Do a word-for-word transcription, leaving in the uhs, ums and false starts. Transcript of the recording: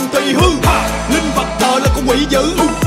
mình tùy hương, linh vật thờ là con quỷ dữ.